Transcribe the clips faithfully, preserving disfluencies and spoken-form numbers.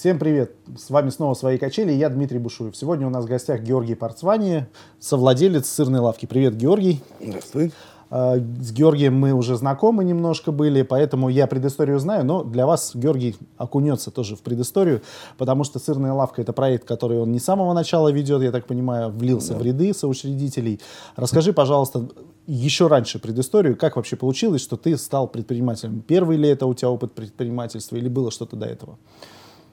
Всем привет! С вами снова «Свои качели» и я, Дмитрий Бушуев. Сегодня у нас в гостях Георгий Порцвани, совладелец сырной лавки. Привет, Георгий! Здравствуй! С Георгием мы уже знакомы немножко были, поэтому я предысторию знаю, но для вас Георгий окунется тоже в предысторию, потому что «Сырная лавка» — это проект, который он не с самого начала ведет, я так понимаю, влился да. в ряды соучредителей. Расскажи, пожалуйста, еще раньше предысторию, как вообще получилось, что ты стал предпринимателем? Первый ли это у тебя опыт предпринимательства или было что-то до этого?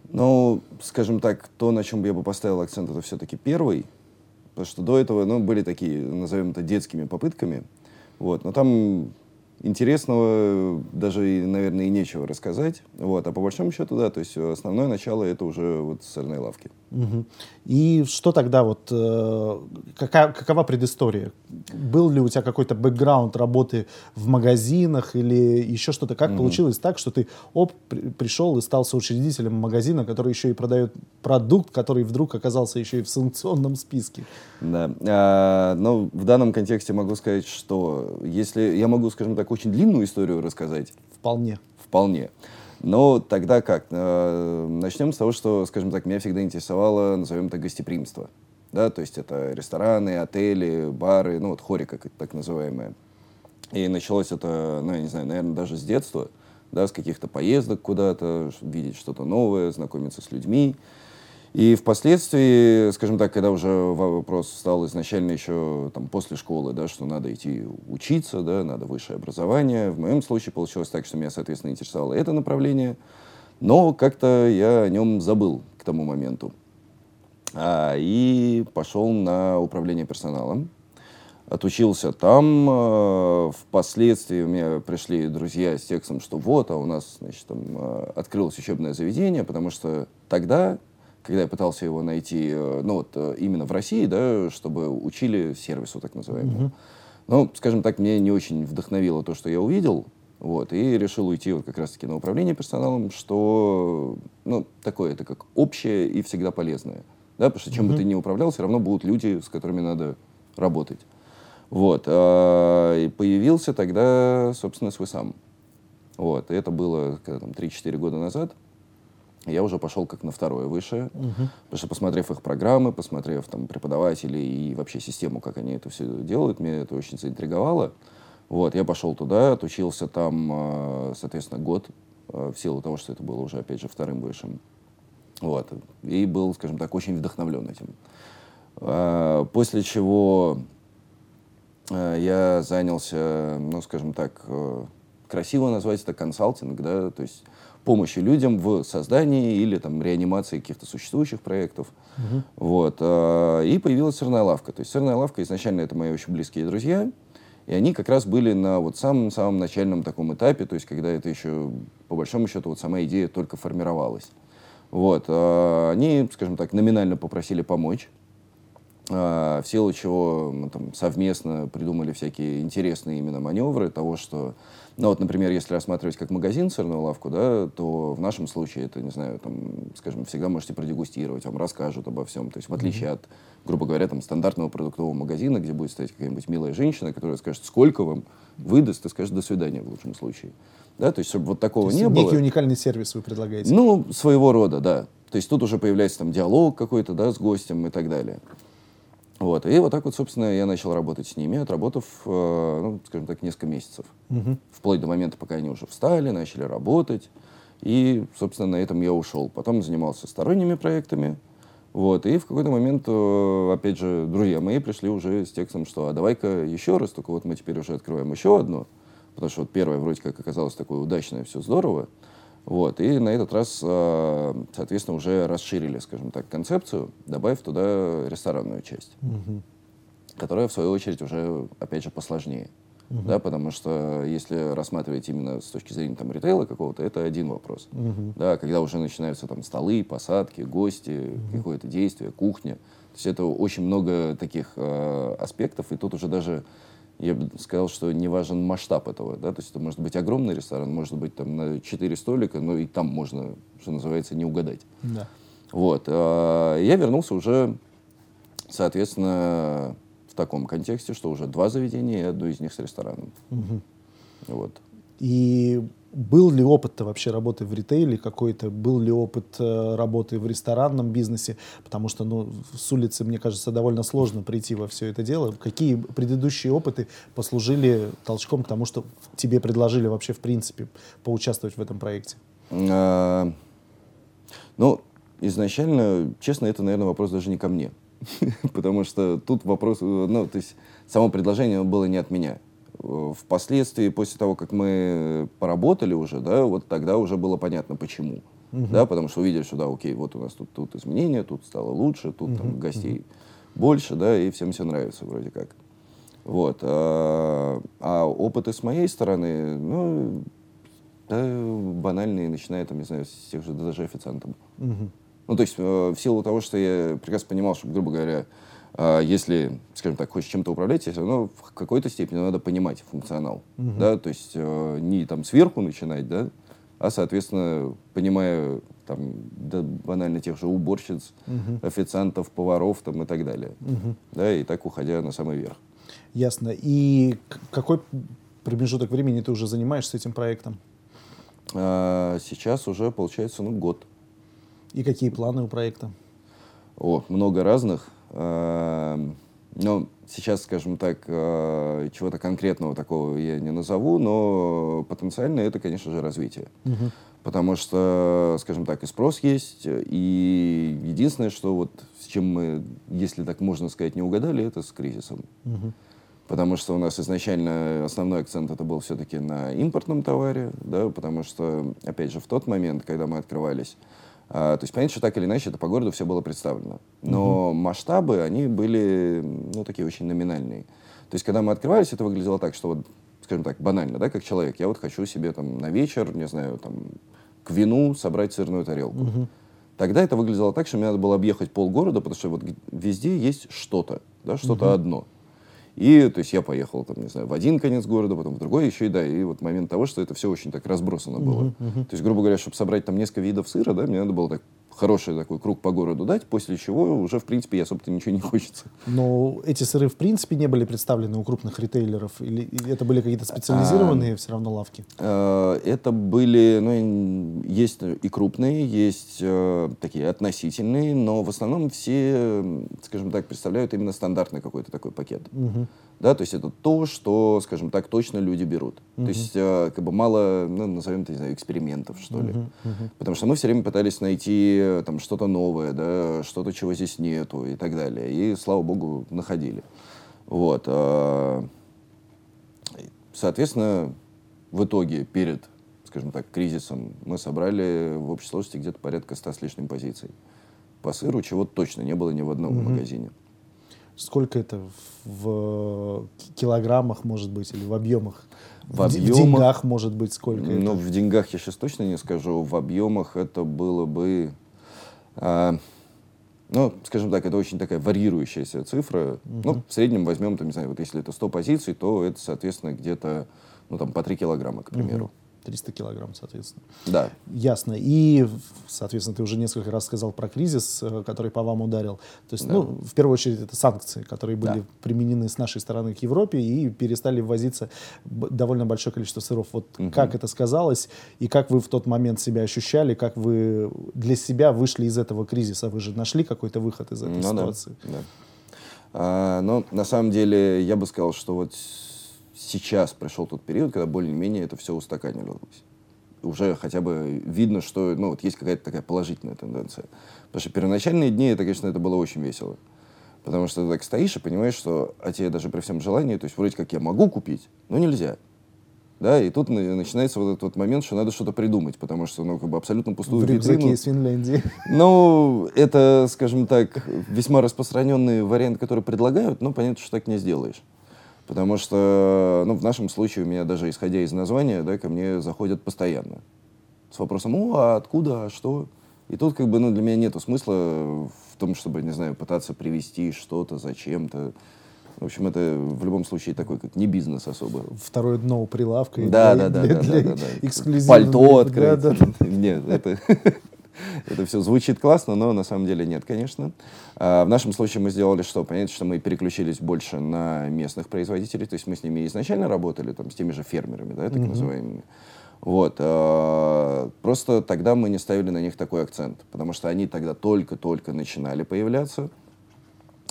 Ну, скажем так, то, на чем я бы поставил акцент, это все-таки первый, потому что до этого, ну, были такие, назовем это, детскими попытками, вот, но там интересного даже, наверное, и нечего рассказать, вот, а по большому счету, да, то есть основное начало это уже вот сырные лавки. Угу. И что тогда вот, э, какая, какова предыстория? Был ли у тебя какой-то бэкграунд работы в магазинах или еще что-то? Как угу. получилось так, что ты, оп, при, пришел и стал соучредителем магазина, который еще и продает продукт, который вдруг оказался еще и в санкционном списке? Да, а, но в данном контексте могу сказать, что если я могу, скажем так, очень длинную историю рассказать. Вполне. Вполне. Но тогда как? Начнем с того, что, скажем так, меня всегда интересовало, назовем это, гостеприимство. Да, то есть это рестораны, отели, бары, ну вот хорика, так называемая. И началось это, ну я не знаю, наверное, даже с детства, да, с каких-то поездок куда-то, видеть что-то новое, знакомиться с людьми. И впоследствии, скажем так, когда уже вопрос стал изначально еще там, после школы, да, что надо идти учиться, да, надо высшее образование, в моем случае получилось так, что меня, соответственно, интересовало это направление, но как-то я о нем забыл к тому моменту. А, и пошел на управление персоналом, отучился там, а, впоследствии у меня пришли друзья с текстом, что вот, а у нас, значит, там, открылось учебное заведение, потому что тогда... когда я пытался его найти, ну вот именно в России, да, чтобы учили сервису, так называемому. Mm-hmm. Ну, скажем так, мне не очень вдохновило то, что я увидел, вот, и решил уйти вот как раз-таки на управление персоналом, что, ну, такое это как общее и всегда полезное, да, потому что чем mm-hmm. бы ты ни управлял, все равно будут люди, с которыми надо работать. Вот, а, и появился тогда, собственно, свой сам. Вот, и это было когда, там, три-четыре года назад. Я уже пошел как на второе высшее, uh-huh. потому что, посмотрев их программы, посмотрев там, преподавателей и вообще систему, как они это все делают, меня это очень заинтриговало. Вот, я пошел туда, отучился там, соответственно, год, в силу того, что это было уже, опять же, вторым высшим. Вот, и был, скажем так, очень вдохновлен этим. После чего я занялся, ну, скажем так, красиво назвать это консалтинг, да, то есть помощи людям в создании или там, реанимации каких-то существующих проектов. Uh-huh. Вот. А, и появилась сырная лавка. То есть сырная лавка изначально это мои очень близкие друзья, и они как раз были на вот самом-самом начальном таком этапе, то есть когда это еще, по большому счету, вот сама идея только формировалась. Вот. А, они, скажем так, номинально попросили помочь, а, в силу чего мы там, совместно придумали всякие интересные именно маневры того, что... Ну вот, например, если рассматривать как магазин сырную лавку, да, то в нашем случае это, не знаю, там, скажем, всегда можете продегустировать, вам расскажут обо всем. То есть в отличие mm-hmm. от, грубо говоря, там, стандартного продуктового магазина, где будет стоять какая-нибудь милая женщина, которая скажет, сколько вам выдаст, и скажет «до свидания» в лучшем случае. Да, то есть чтобы вот такого не было. Некий уникальный сервис вы предлагаете. Ну, своего рода, да. То есть тут уже появляется там диалог какой-то, да, с гостем и так далее. Вот. И вот так вот, собственно, я начал работать с ними, отработав, э, ну, скажем так, несколько месяцев. Угу. Вплоть до момента, пока они уже встали, начали работать. И, собственно, на этом я ушел. Потом занимался сторонними проектами. Вот. И в какой-то момент, э, опять же, друзья мои пришли уже с текстом, что а давай-ка еще раз, только вот мы теперь уже открываем еще одно. Потому что вот первое вроде как оказалось такое удачное, все здорово. Вот. И на этот раз, соответственно, уже расширили, скажем так, концепцию, добавив туда ресторанную часть, угу. которая, в свою очередь, уже, опять же, посложнее. Угу. Да, потому что, если рассматривать именно с точки зрения там, ритейла какого-то, это один вопрос. Угу. Да, когда уже начинаются там, столы, посадки, гости, угу. какое-то действие, кухня. То есть это очень много таких э, аспектов, и тут уже даже... Я бы сказал, что не важен масштаб этого, да, то есть это может быть огромный ресторан, может быть там на четыре столика, но и там можно, что называется, не угадать. Да. Вот, а, я вернулся уже, соответственно, в таком контексте, что уже два заведения и одно из них с рестораном. Угу. Вот. И был ли опыт-то вообще работы в ритейле какой-то, был ли опыт работы в ресторанном бизнесе, потому что, ну, с улицы, мне кажется, довольно сложно прийти во все это дело. Какие предыдущие опыты послужили толчком к тому, что тебе предложили вообще, в принципе, поучаствовать в этом проекте? А, ну, изначально, честно, это, наверное, вопрос даже не ко мне, потому что тут вопрос, ну, то есть само предложение было не от меня. Впоследствии, после того, как мы поработали уже, да, вот тогда уже было понятно, почему. Uh-huh. Да, потому что увидели, что да, окей, вот у нас тут, тут изменения, тут стало лучше, тут uh-huh. там гостей uh-huh. больше, да, и всем все нравится вроде как. Вот. А, а опыты с моей стороны, ну, да, банальные, начиная, там, не знаю, с тех же даже официантов. Uh-huh. Ну, то есть, в силу того, что я прекрасно понимал, что, грубо говоря, если, скажем так, хочешь чем-то управлять, все равно в какой-то степени надо понимать функционал, uh-huh. да, то есть э, не там сверху начинать, да, а, соответственно, понимая там, да, банально тех же уборщиц, uh-huh. официантов, поваров там, и так далее, uh-huh. да, и так уходя на самый верх. Ясно. И какой промежуток времени ты уже занимаешься этим проектом? А, сейчас уже, получается, ну, год. И какие планы у проекта? О, много разных. Но сейчас, скажем так, чего-то конкретного такого я не назову, но потенциально это, конечно же, развитие. Угу. Потому что, скажем так, и спрос есть, и единственное, что вот с чем мы, если так можно сказать, не угадали, это с кризисом. Угу. Потому что у нас изначально основной акцент это был все-таки на импортном товаре, да, потому что, опять же, в тот момент, когда мы открывались, Uh, то есть, понятно, что так или иначе это по городу все было представлено. Но uh-huh. масштабы, они были, ну, такие очень номинальные. То есть, когда мы открывались, это выглядело так, что, вот, скажем так, банально, да, как человек. Я вот хочу себе там на вечер, не знаю, там, к вину собрать сырную тарелку. Uh-huh. Тогда это выглядело так, что мне надо было объехать полгорода, потому что вот везде есть что-то, да, что-то uh-huh. одно. И, то есть, я поехал, там, не знаю, в один конец города, потом в другой, еще и, да, и вот момент того, что это все очень так разбросано было. Uh-huh, uh-huh. То есть, грубо говоря, чтобы собрать там несколько видов сыра, да, мне надо было так хороший такой круг по городу дать, после чего уже, в принципе, особо-то ничего не хочется. Но эти сыры, в принципе, не были представлены у крупных ритейлеров? Или это были какие-то специализированные а, все равно лавки? А, это были, ну, есть и крупные, есть а, такие относительные, но в основном все, скажем так, представляют именно стандартный какой-то такой пакет. Угу. Да, то есть это то, что, скажем так, точно люди берут. Uh-huh. То есть э, как бы мало, ну, назовем это, не знаю, экспериментов, что uh-huh. ли. Uh-huh. Потому что мы все время пытались найти там что-то новое, да, что-то, чего здесь нету и так далее. И, слава богу, находили. Вот. Э, соответственно, в итоге перед, скажем так, кризисом мы собрали в общей сложности где-то порядка ста с лишним позиций по сыру, чего точно не было ни в одном uh-huh. магазине. Сколько это в килограммах, может быть, или в объемах? В, в объемах, деньгах, может быть, сколько ну, это? Ну, в деньгах я сейчас точно не скажу. В объемах это было бы... А, ну, скажем так, это очень такая варьирующаяся цифра. Uh-huh. Ну, в среднем возьмем, там, не знаю, вот если это сто позиций, то это, соответственно, где-то, ну, там, по три килограмма, к примеру. Uh-huh. триста килограмм, соответственно. Да. Ясно. И, соответственно, ты уже несколько раз сказал про кризис, который по вам ударил. То есть, да. ну, в первую очередь, это санкции, которые были да. применены с нашей стороны к Европе и перестали ввозиться довольно большое количество сыров. Вот угу. как это сказалось и как вы в тот момент себя ощущали, как вы для себя вышли из этого кризиса? Вы же нашли какой-то выход из этой ну, ситуации? Да. Да. А, но, на самом деле, я бы сказал, что вот сейчас пришел тот период, когда более-менее это все устаканивалось. Уже хотя бы видно, что ну, вот есть какая-то такая положительная тенденция. Потому что первоначальные дни, это, конечно, это было очень весело. Потому что ты так стоишь и понимаешь, что а тебе даже при всем желании, то есть вроде как я могу купить, но нельзя. Да, и тут начинается вот этот вот момент, что надо что-то придумать, потому что, ну, как бы абсолютно пустую витрину. В рюкзаке из Финляндии. Ну, это, скажем так, весьма распространенный вариант, который предлагают, но понятно, что так не сделаешь. Потому что, ну, в нашем случае у меня даже, исходя из названия, да, ко мне заходят постоянно. С вопросом, о, а откуда, а что? И тут, как бы, ну, для меня нету смысла в том, чтобы, не знаю, пытаться привести что-то, зачем-то. В общем, это в любом случае такой, как не бизнес особо. Второе дно у прилавка. Да, да, да, да. Эксклюзивное. Пальто открыть. Нет, это... Это все звучит классно, но на самом деле нет, конечно. А в нашем случае мы сделали что? Понятно, что мы переключились больше на местных производителей, то есть мы с ними изначально работали, там, с теми же фермерами, да, так mm-hmm. называемыми. Вот. Просто тогда мы не ставили на них такой акцент, потому что они тогда только-только начинали появляться.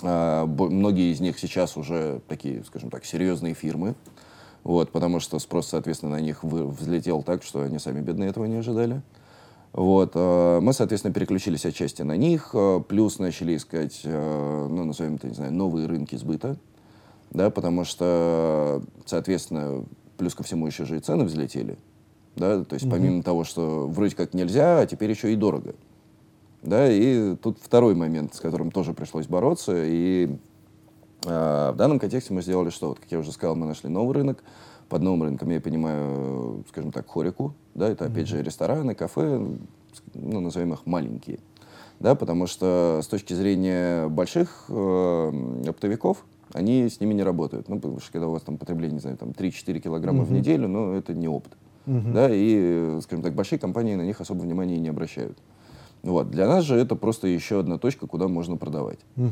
Многие из них сейчас уже такие, скажем так, серьезные фирмы, вот, потому что спрос, соответственно, на них взлетел так, что они сами бедные этого не ожидали. Вот, мы, соответственно, переключились отчасти на них, плюс начали искать, ну, назовем это, не знаю, новые рынки сбыта, да, потому что, соответственно, плюс ко всему еще же и цены взлетели, да, то есть mm-hmm. помимо того, что вроде как нельзя, а теперь еще и дорого. Да, и тут второй момент, с которым тоже пришлось бороться, и э, в данном контексте мы сделали что? Вот, как я уже сказал, мы нашли новый рынок, под новым рынком я понимаю, скажем так, хорику, да, это опять же рестораны, кафе, ну, назовем их маленькие, да, потому что с точки зрения больших э, оптовиков, они с ними не работают, ну, потому что когда у вас там потребление, не знаю, там три-четыре килограмма mm-hmm. в неделю, ну, это не опт, mm-hmm. да, и, скажем так, большие компании на них особо внимания не обращают. Вот. Для нас же это просто еще одна точка, куда можно продавать. Угу.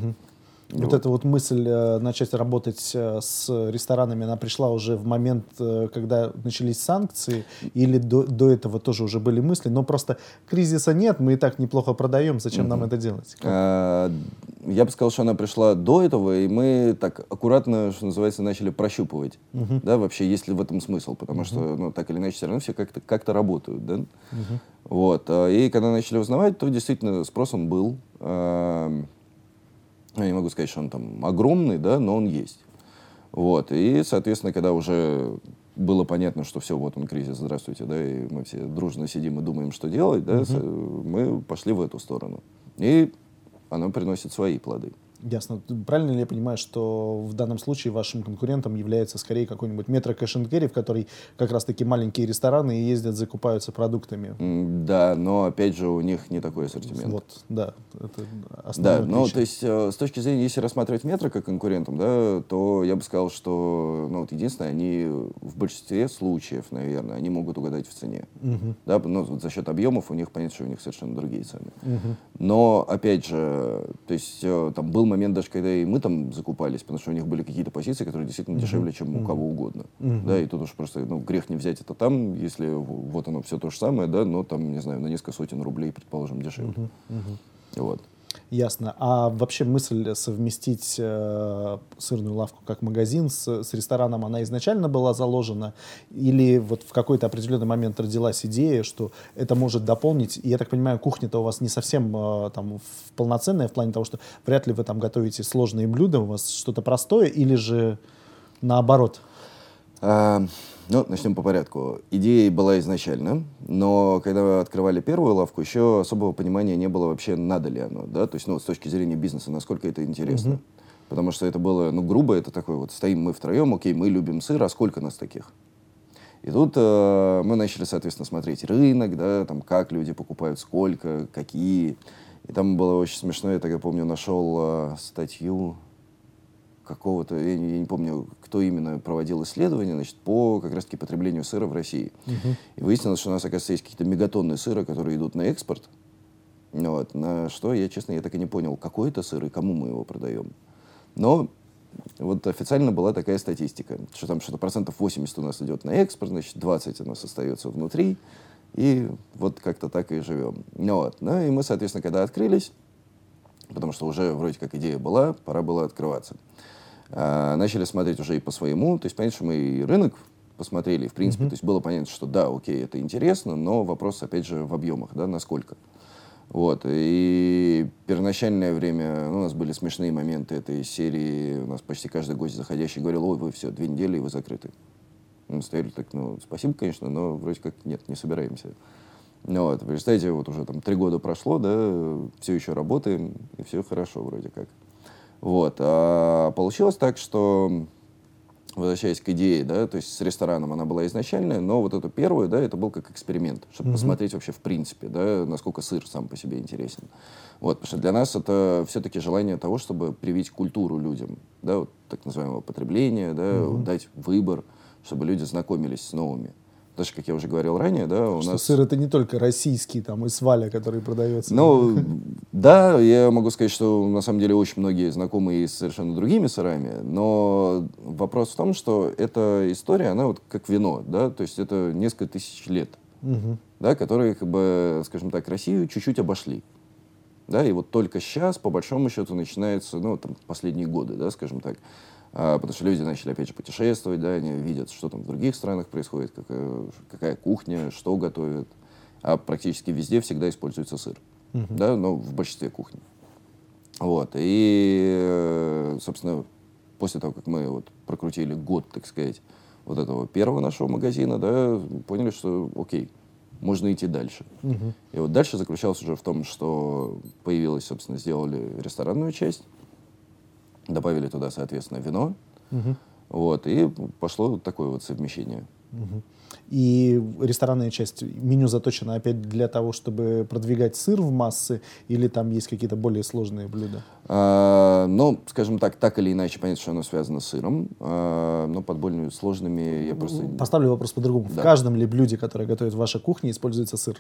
Вот. вот эта вот мысль э, начать работать э, с ресторанами, она пришла уже в момент, э, когда начались санкции, или до, до этого тоже уже были мысли, но просто кризиса нет, мы и так неплохо продаем, зачем угу. нам это делать? А, я бы сказал, что она пришла до этого, и мы так аккуратно, что называется, начали прощупывать, угу. да, вообще, есть ли в этом смысл, потому угу. что, ну, так или иначе, все равно все как-то, как-то работают, да? Угу. Вот. И когда начали узнавать, то действительно спрос он был. Я не могу сказать, что он там огромный, да, но он есть. Вот. И, соответственно, когда уже было понятно, что все, вот он кризис, здравствуйте, да, и мы все дружно сидим и думаем, что делать, да, угу. мы пошли в эту сторону. И оно приносит свои плоды. Ясно. Правильно ли я понимаю, что в данном случае вашим конкурентом является скорее какой-нибудь Metro Cash and Carry, в который как раз-таки маленькие рестораны ездят, закупаются продуктами? Да, но опять же у них не такой ассортимент. Вот, да. Это основное да, ну, то есть с точки зрения, если рассматривать Metro как конкурентом, да, то я бы сказал, что ну, вот единственное, они в большинстве случаев, наверное, они могут угадать в цене. Угу. Да, но вот за счет объемов у них, понятно, что у них совершенно другие цены. Угу. Но, опять же, то есть там был момент даже, когда и мы там закупались, потому что у них были какие-то позиции, которые действительно mm-hmm. дешевле, чем mm-hmm. у кого угодно. Mm-hmm. Да, и тут уж просто ну, грех не взять это там, если вот оно все то же самое, да, но там, не знаю, на несколько сотен рублей, предположим, дешевле. Mm-hmm. Mm-hmm. Вот. Ясно. А вообще мысль совместить э, сырную лавку как магазин с, с рестораном, она изначально была заложена? Или вот в какой-то определенный момент родилась идея, что это может дополнить? И я так понимаю, кухня-то у вас не совсем э, там, полноценная, в плане того, что вряд ли вы там готовите сложные блюда, у вас что-то простое или же наоборот? А, ну, начнем по порядку. Идея была изначально, но когда открывали первую лавку, еще особого понимания не было вообще, надо ли оно, да, то есть, ну, с точки зрения бизнеса, насколько это интересно, mm-hmm. потому что это было, ну, грубо, это такое вот, стоим мы втроем, окей, мы любим сыр, а сколько нас таких? И тут э, мы начали, соответственно, смотреть рынок, да, там, как люди покупают, сколько, какие, и там было очень смешно, я тогда, помню, нашел э, статью, какого-то, я не, я не помню, кто именно проводил исследование, значит, по как раз-таки потреблению сыра в России. Uh-huh. И выяснилось, что у нас, оказывается, есть какие-то мегатонны сыра, которые идут на экспорт. Вот. На что, я, честно, я так и не понял, какой это сыр и кому мы его продаем. Но вот официально была такая статистика, что там что-то процентов восемьдесят у нас идет на экспорт, значит, двадцать у нас остается внутри, и вот как-то так и живем. Вот. Ну и мы, соответственно, когда открылись, потому что уже вроде как идея была, пора было открываться. А, начали смотреть уже и по своему, то есть понятно, что мы и рынок посмотрели, в принципе, mm-hmm. то есть было понятно, что да, окей, это интересно, но вопрос, опять же, в объемах, да, насколько. Вот, и первоначальное время, ну, у нас были смешные моменты этой серии, у нас почти каждый гость заходящий говорил, ой, вы все, две недели, и вы закрыты. Мы стояли так, ну, спасибо, конечно, но вроде как нет, не собираемся. Ну вот, представьте, вот уже там три года прошло, да, все еще работаем, и все хорошо вроде как. Вот, а получилось так, что, возвращаясь к идее, да, то есть с рестораном она была изначальная, но вот эту первую, да, это был как эксперимент, чтобы mm-hmm. посмотреть вообще в принципе, да, насколько сыр сам по себе интересен. Вот, потому что для нас это все-таки желание того, чтобы привить культуру людям, да, вот так называемого потребления, да, mm-hmm. дать выбор, чтобы люди знакомились с новыми. Потому что, как я уже говорил ранее, да, у что нас... сыр — это не только российский, там, и сваля, который продается. Ну, да, я могу сказать, что, на самом деле, очень многие знакомы с совершенно другими сырами, но вопрос в том, что эта история, она вот как вино, да, то есть это несколько тысяч лет, угу. да, которые, как бы, скажем так, Россию чуть-чуть обошли. Да, и вот только сейчас, по большому счету, начинаются, ну, там, последние годы, да, скажем так, потому что люди начали, опять же, путешествовать, да, они видят, что там в других странах происходит, какая, какая кухня, что готовят. А практически везде всегда используется сыр, uh-huh. да, но в большинстве кухни. Вот, и, собственно, после того, как мы вот прокрутили год, так сказать, вот этого первого нашего магазина, да, поняли, что окей, можно идти дальше. Uh-huh. И вот дальше заключалось уже в том, что появилось, собственно, сделали ресторанную часть, добавили туда, соответственно, вино, угу. вот, и пошло вот такое вот совмещение. Угу. И ресторанная часть, меню заточено опять для того, чтобы продвигать сыр в массы, или там есть какие-то более сложные блюда? А, ну, скажем так, так или иначе, понятно, что оно связано с сыром, а, но под более сложными я просто... Поставлю вопрос по-другому. Да. В каждом ли блюде, которое готовит ваша кухня, используется сыр?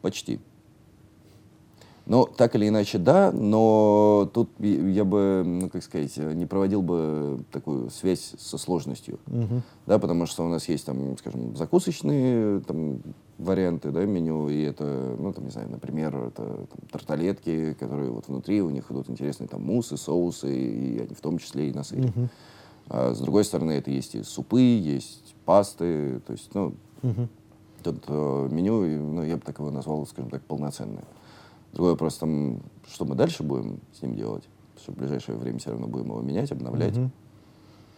Почти. Ну, так или иначе, да, но тут я бы, ну, как сказать, не проводил бы такую связь со сложностью, uh-huh. да, потому что у нас есть, там, скажем, закусочные там, варианты, да, меню, и это, ну, там, не знаю, например, это там, тарталетки, которые вот внутри, у них идут интересные там муссы, соусы, и они в том числе и на сыре. Uh-huh. А с другой стороны, это есть и супы, есть пасты, то есть, ну, uh-huh. это меню, ну, я бы так его назвал, скажем так, полноценное. Другой вопрос, там, что мы дальше будем с ним делать, потому что в ближайшее время все равно будем его менять, обновлять. Угу.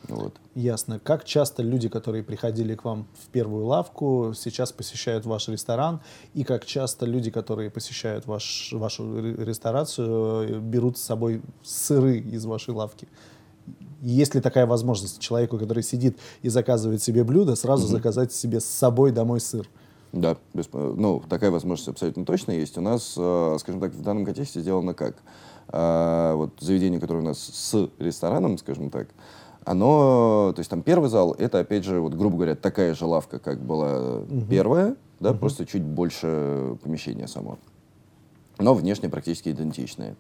Вот. Ясно. Как часто люди, которые приходили к вам в первую лавку, сейчас посещают ваш ресторан, и как часто люди, которые посещают ваш, вашу ресторацию, берут с собой сыры из вашей лавки? Есть ли такая возможность человеку, который сидит и заказывает себе блюдо, сразу угу. заказать себе с собой домой сыр? Да, бесп... ну, такая возможность абсолютно точно есть. У нас, э, скажем так, в данном контексте сделано как? Э, вот заведение, которое у нас с рестораном, скажем так, оно, то есть там первый зал, это, опять же, вот, грубо говоря, такая же лавка, как была угу. первая, да, угу. просто чуть больше помещения само. Но внешне практически идентичные.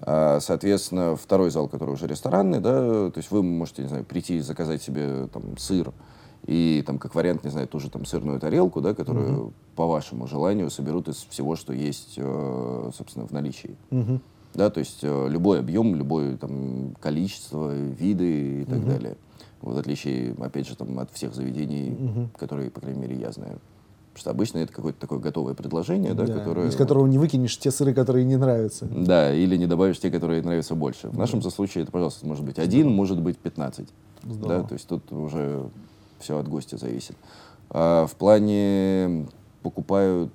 Э, соответственно, второй зал, который уже ресторанный, да, то есть вы можете, не знаю, прийти и заказать себе там сыр, и там, как вариант, не знаю, ту же там сырную тарелку, да, которую uh-huh. по вашему желанию соберут из всего, что есть, собственно, в наличии. Uh-huh. Да, то есть любой объем, любое там количество, виды и так uh-huh. далее. Вот, в отличие, опять же, там, от всех заведений, uh-huh. которые, по крайней мере, я знаю. Потому что обычно это какое-то такое готовое предложение, да, да, которое... из которого не выкинешь те сыры, которые не нравятся. Да, или не добавишь те, которые нравятся больше. В uh-huh. нашем случае это, пожалуйста, может быть один, может быть пятнадцать. Да, то есть тут уже... все от гостя зависит. А в плане покупают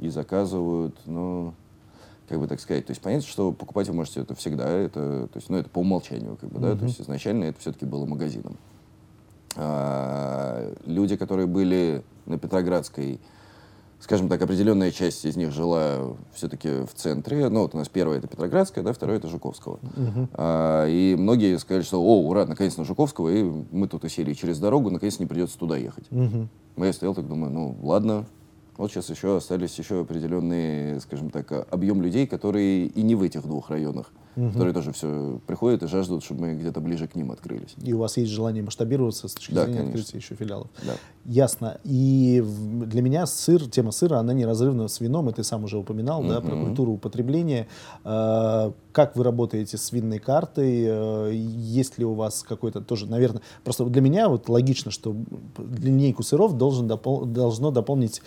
и заказывают, ну, как бы так сказать, то есть понятно, что покупать вы можете это всегда, это, то есть, ну, это по умолчанию, как бы, да, mm-hmm. то есть изначально это все-таки было магазином. А люди, которые были на Петроградской, скажем так, определенная часть из них жила все-таки в центре. Ну, вот у нас первая — это Петроградская, да, вторая — это Жуковского. Uh-huh. А, и многие сказали, что «О, ура, наконец-то Жуковского, и мы тут усели через дорогу, наконец-то не придется туда ехать». Uh-huh. Я стоял так, думаю, ну, ладно. Вот сейчас еще остались еще определенные, скажем так, объем людей, которые и не в этих двух районах, uh-huh. которые тоже все приходят и жаждут, чтобы мы где-то ближе к ним открылись. И у вас есть желание масштабироваться с точки да, зрения конечно. Открытия еще филиалов. Да. Ясно. И для меня сыр, тема сыра, она неразрывна с вином, и ты сам уже упоминал, uh-huh. да, про культуру употребления. Как вы работаете с винной картой? Есть ли у вас какой-то тоже, наверное... Просто для меня вот логично, что линейку сыров должен допол- должно дополнить...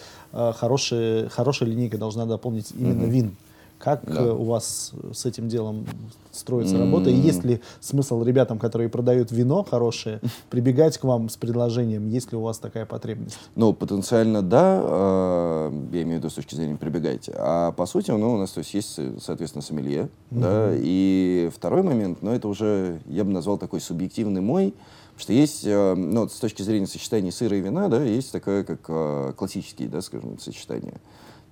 Хорошая, хорошая линейка должна дополнить именно mm-hmm. вин. Как да. у вас с этим делом строится mm-hmm. работа? И есть ли смысл ребятам, которые продают вино хорошее, прибегать к вам с предложением? Есть ли у вас такая потребность? Ну, потенциально да, я имею в виду с точки зрения прибегать. А по сути, ну, у нас то есть, есть, соответственно, сомелье. Mm-hmm. Да? И второй момент, ну, это уже, я бы назвал такой субъективный мой, что есть, ну, с точки зрения сочетания сыра и вина, да, есть такое, как классические, да, скажем, сочетания.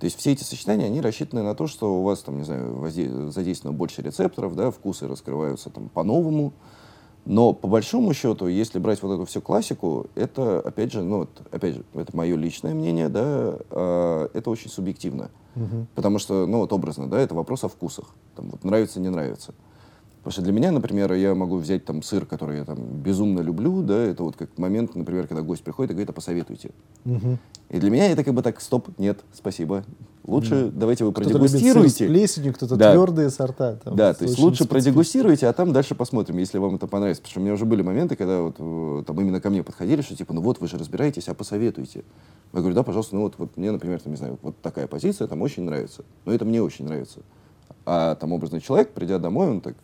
То есть все эти сочетания, они рассчитаны на то, что у вас, там, не знаю, задействовано больше рецепторов, да, вкусы раскрываются там по-новому, Но по большому счету, если брать вот эту всю классику, это, опять же, ну, опять же, это мое личное мнение, да, э, это очень субъективно. Угу. Потому что, ну, вот образно, да, это вопрос о вкусах. Там, вот, нравится, не нравится. Потому что для меня, например, я могу взять там сыр, который я там безумно люблю, да, это вот как момент, например, когда гость приходит и говорит, а посоветуйте. Угу. И для меня это как бы так, стоп, нет, спасибо. Лучше да. давайте вы продегустируете. Кто-то любит сыр с плесенью, кто-то да. твердые сорта. Там, да, то есть лучше продегустируйте, а там дальше посмотрим, если вам это понравится. Потому что у меня уже были моменты, когда вот там именно ко мне подходили, что типа, ну вот, вы же разбираетесь, а посоветуйте. Я говорю, да, пожалуйста, ну вот, вот мне, например, там, не знаю, вот такая позиция, там очень нравится. Но это мне очень нравится. А там образный человек, придя домой, он так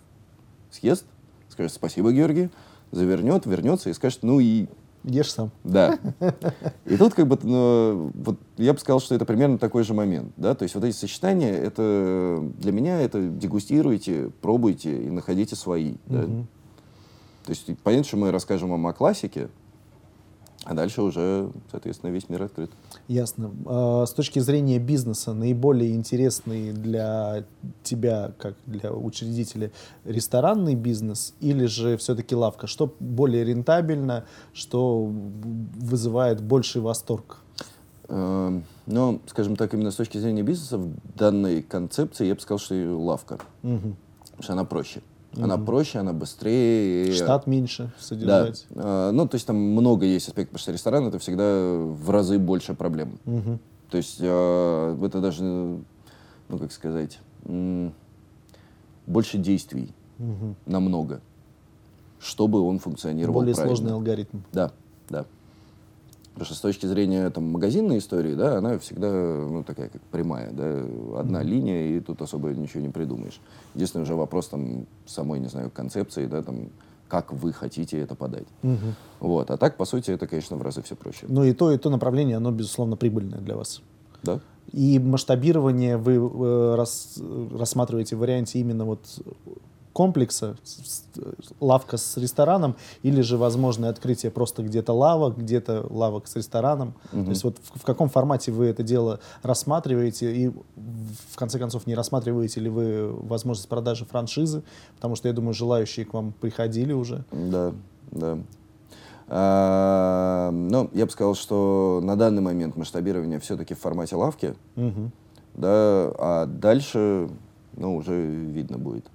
съест, скажет спасибо, Георгий, завернет, вернется и скажет, ну и... Ешь сам. Да. И тут как бы, ну, вот я бы сказал, что это примерно такой же момент, да, то есть вот эти сочетания, это для меня это дегустируйте, пробуйте и находите свои, да? Угу. То есть понятно, что мы расскажем вам о классике, а дальше уже, соответственно, весь мир открыт. Ясно. С точки зрения бизнеса, наиболее интересный для тебя, как для учредителя, ресторанный бизнес или же все-таки лавка? Что более рентабельно, что вызывает больший восторг? Ну, скажем так, именно с точки зрения бизнеса, в данной концепции я бы сказал, что и лавка. Угу. Потому что она проще. Она mm-hmm. проще, она быстрее. Штат меньше содержать. Да. Ну, то есть там много есть аспектов, потому что ресторан — это всегда в разы больше проблем. Mm-hmm. То есть это даже, ну, как сказать, больше действий mm-hmm. намного, чтобы он функционировал более правильно. Более сложный алгоритм. Да, да. Потому что с точки зрения там, магазинной истории, да, она всегда, ну, такая, как прямая, да, одна mm-hmm. линия, и тут особо ничего не придумаешь. Единственный уже вопрос там самой, не знаю, концепции, да, там, как вы хотите это подать. Mm-hmm. Вот, а так, по сути, это, конечно, в разы все проще. Ну, и то, и то направление, оно, безусловно, прибыльное для вас. Да. И масштабирование вы э, рас, рассматриваете в варианте именно вот комплекса, лавка с рестораном, или же возможное открытие просто где-то лавок, где-то лавок с рестораном. Угу. То есть вот в, в каком формате вы это дело рассматриваете и в конце концов не рассматриваете ли вы возможность продажи франшизы, потому что я думаю, желающие к вам приходили уже. Да, да. А, ну, я бы сказал, что на данный момент масштабирование все-таки в формате лавки, угу. да, а дальше, ну, уже видно будет.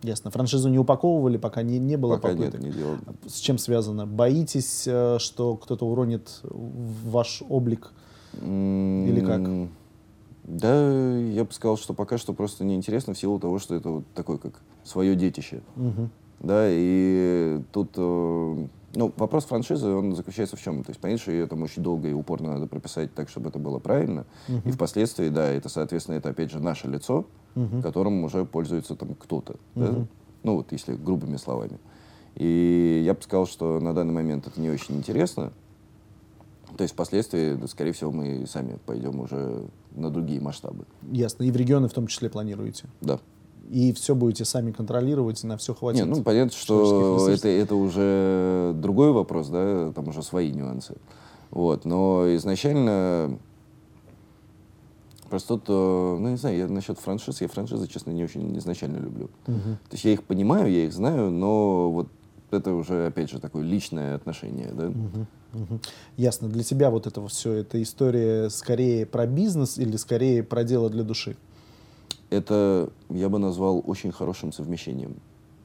Ясно. Франшизу не упаковывали, пока не, не было пока попыток. Нет, не делали. С чем связано? Боитесь, что кто-то уронит ваш облик? Mm-hmm. Или как? Да, я бы сказал, что пока что просто неинтересно в силу того, что это вот такое, как свое детище. Mm-hmm. Да, и тут... Ну, вопрос франшизы, он заключается в чем? То есть, понятно, что ее там очень долго и упорно надо прописать так, чтобы это было правильно. Uh-huh. И впоследствии, да, это, соответственно, это, опять же, наше лицо, uh-huh. которым уже пользуется там кто-то. Uh-huh. Да? Ну, вот если грубыми словами. И я бы сказал, что на данный момент это не очень интересно. То есть, впоследствии, да, скорее всего, мы сами пойдем уже на другие масштабы. Ясно. И в регионы в том числе планируете? Да. И все будете сами контролировать, и на все хватит? Нет, ну, понятно, что это, это уже другой вопрос, да, там уже свои нюансы. Вот, но изначально просто тут, ну, не знаю, я насчет франшиз, я франшизы, честно, не очень изначально люблю. Угу. То есть я их понимаю, я их знаю, но вот это уже, опять же, такое личное отношение, да. Угу. Угу. Ясно. Для тебя вот это все, эта история скорее про бизнес или скорее про дело для души? Это я бы назвал очень хорошим совмещением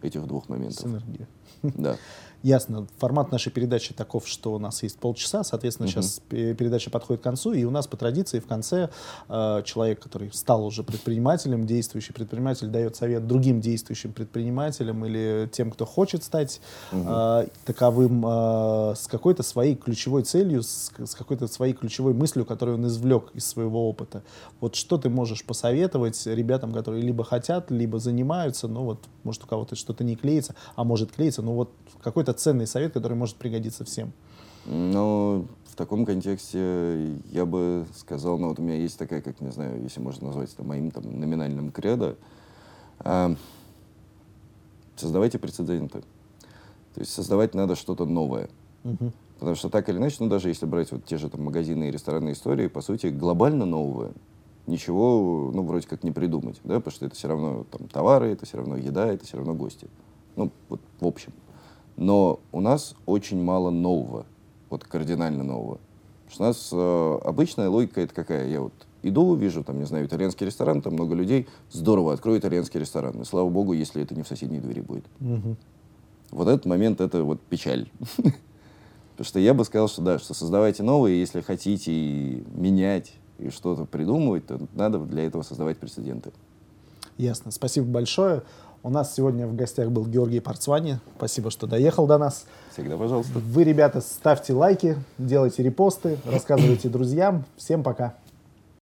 этих двух моментов. Синергия. Да. Ясно. Формат нашей передачи таков, что у нас есть полчаса, соответственно, угу. сейчас передача подходит к концу, и у нас по традиции в конце э, человек, который стал уже предпринимателем, действующий предприниматель, дает совет другим действующим предпринимателям или тем, кто хочет стать угу. э, таковым э, с какой-то своей ключевой целью, с, с какой-то своей ключевой мыслью, которую он извлек из своего опыта. Вот что ты можешь посоветовать ребятам, которые либо хотят, либо занимаются, но вот может у кого-то что-то не клеится, а может клеится, но вот какой-то ценный совет, который может пригодиться всем. Ну, в таком контексте я бы сказал, ну вот у меня есть такая, как, не знаю, если можно назвать это моим там номинальным кредо, э, создавайте прецеденты. То есть создавать надо что-то новое. Угу. Потому что так или иначе, ну даже если брать вот те же там магазины и ресторанные истории, по сути, глобально новое ничего, ну, вроде как не придумать, да, потому что это все равно там товары, это все равно еда, это все равно гости. Ну, вот в общем. Но у нас очень мало нового, вот кардинально нового. Потому что у нас э, обычная логика это какая? Я вот иду, вижу, там, не знаю, итальянский ресторан, там много людей, здорово, открою итальянский ресторан. И слава богу, если это не в соседней двери будет. Угу. Вот этот момент, это вот печаль. Потому что я бы сказал, что да, что создавайте новые, если хотите менять и что-то придумывать, то надо для этого создавать прецеденты. Ясно. Спасибо большое. У нас сегодня в гостях был Георгий Порцвани. Спасибо, что доехал до нас. Всегда пожалуйста. Вы, ребята, ставьте лайки, делайте репосты, рассказывайте друзьям. Всем пока.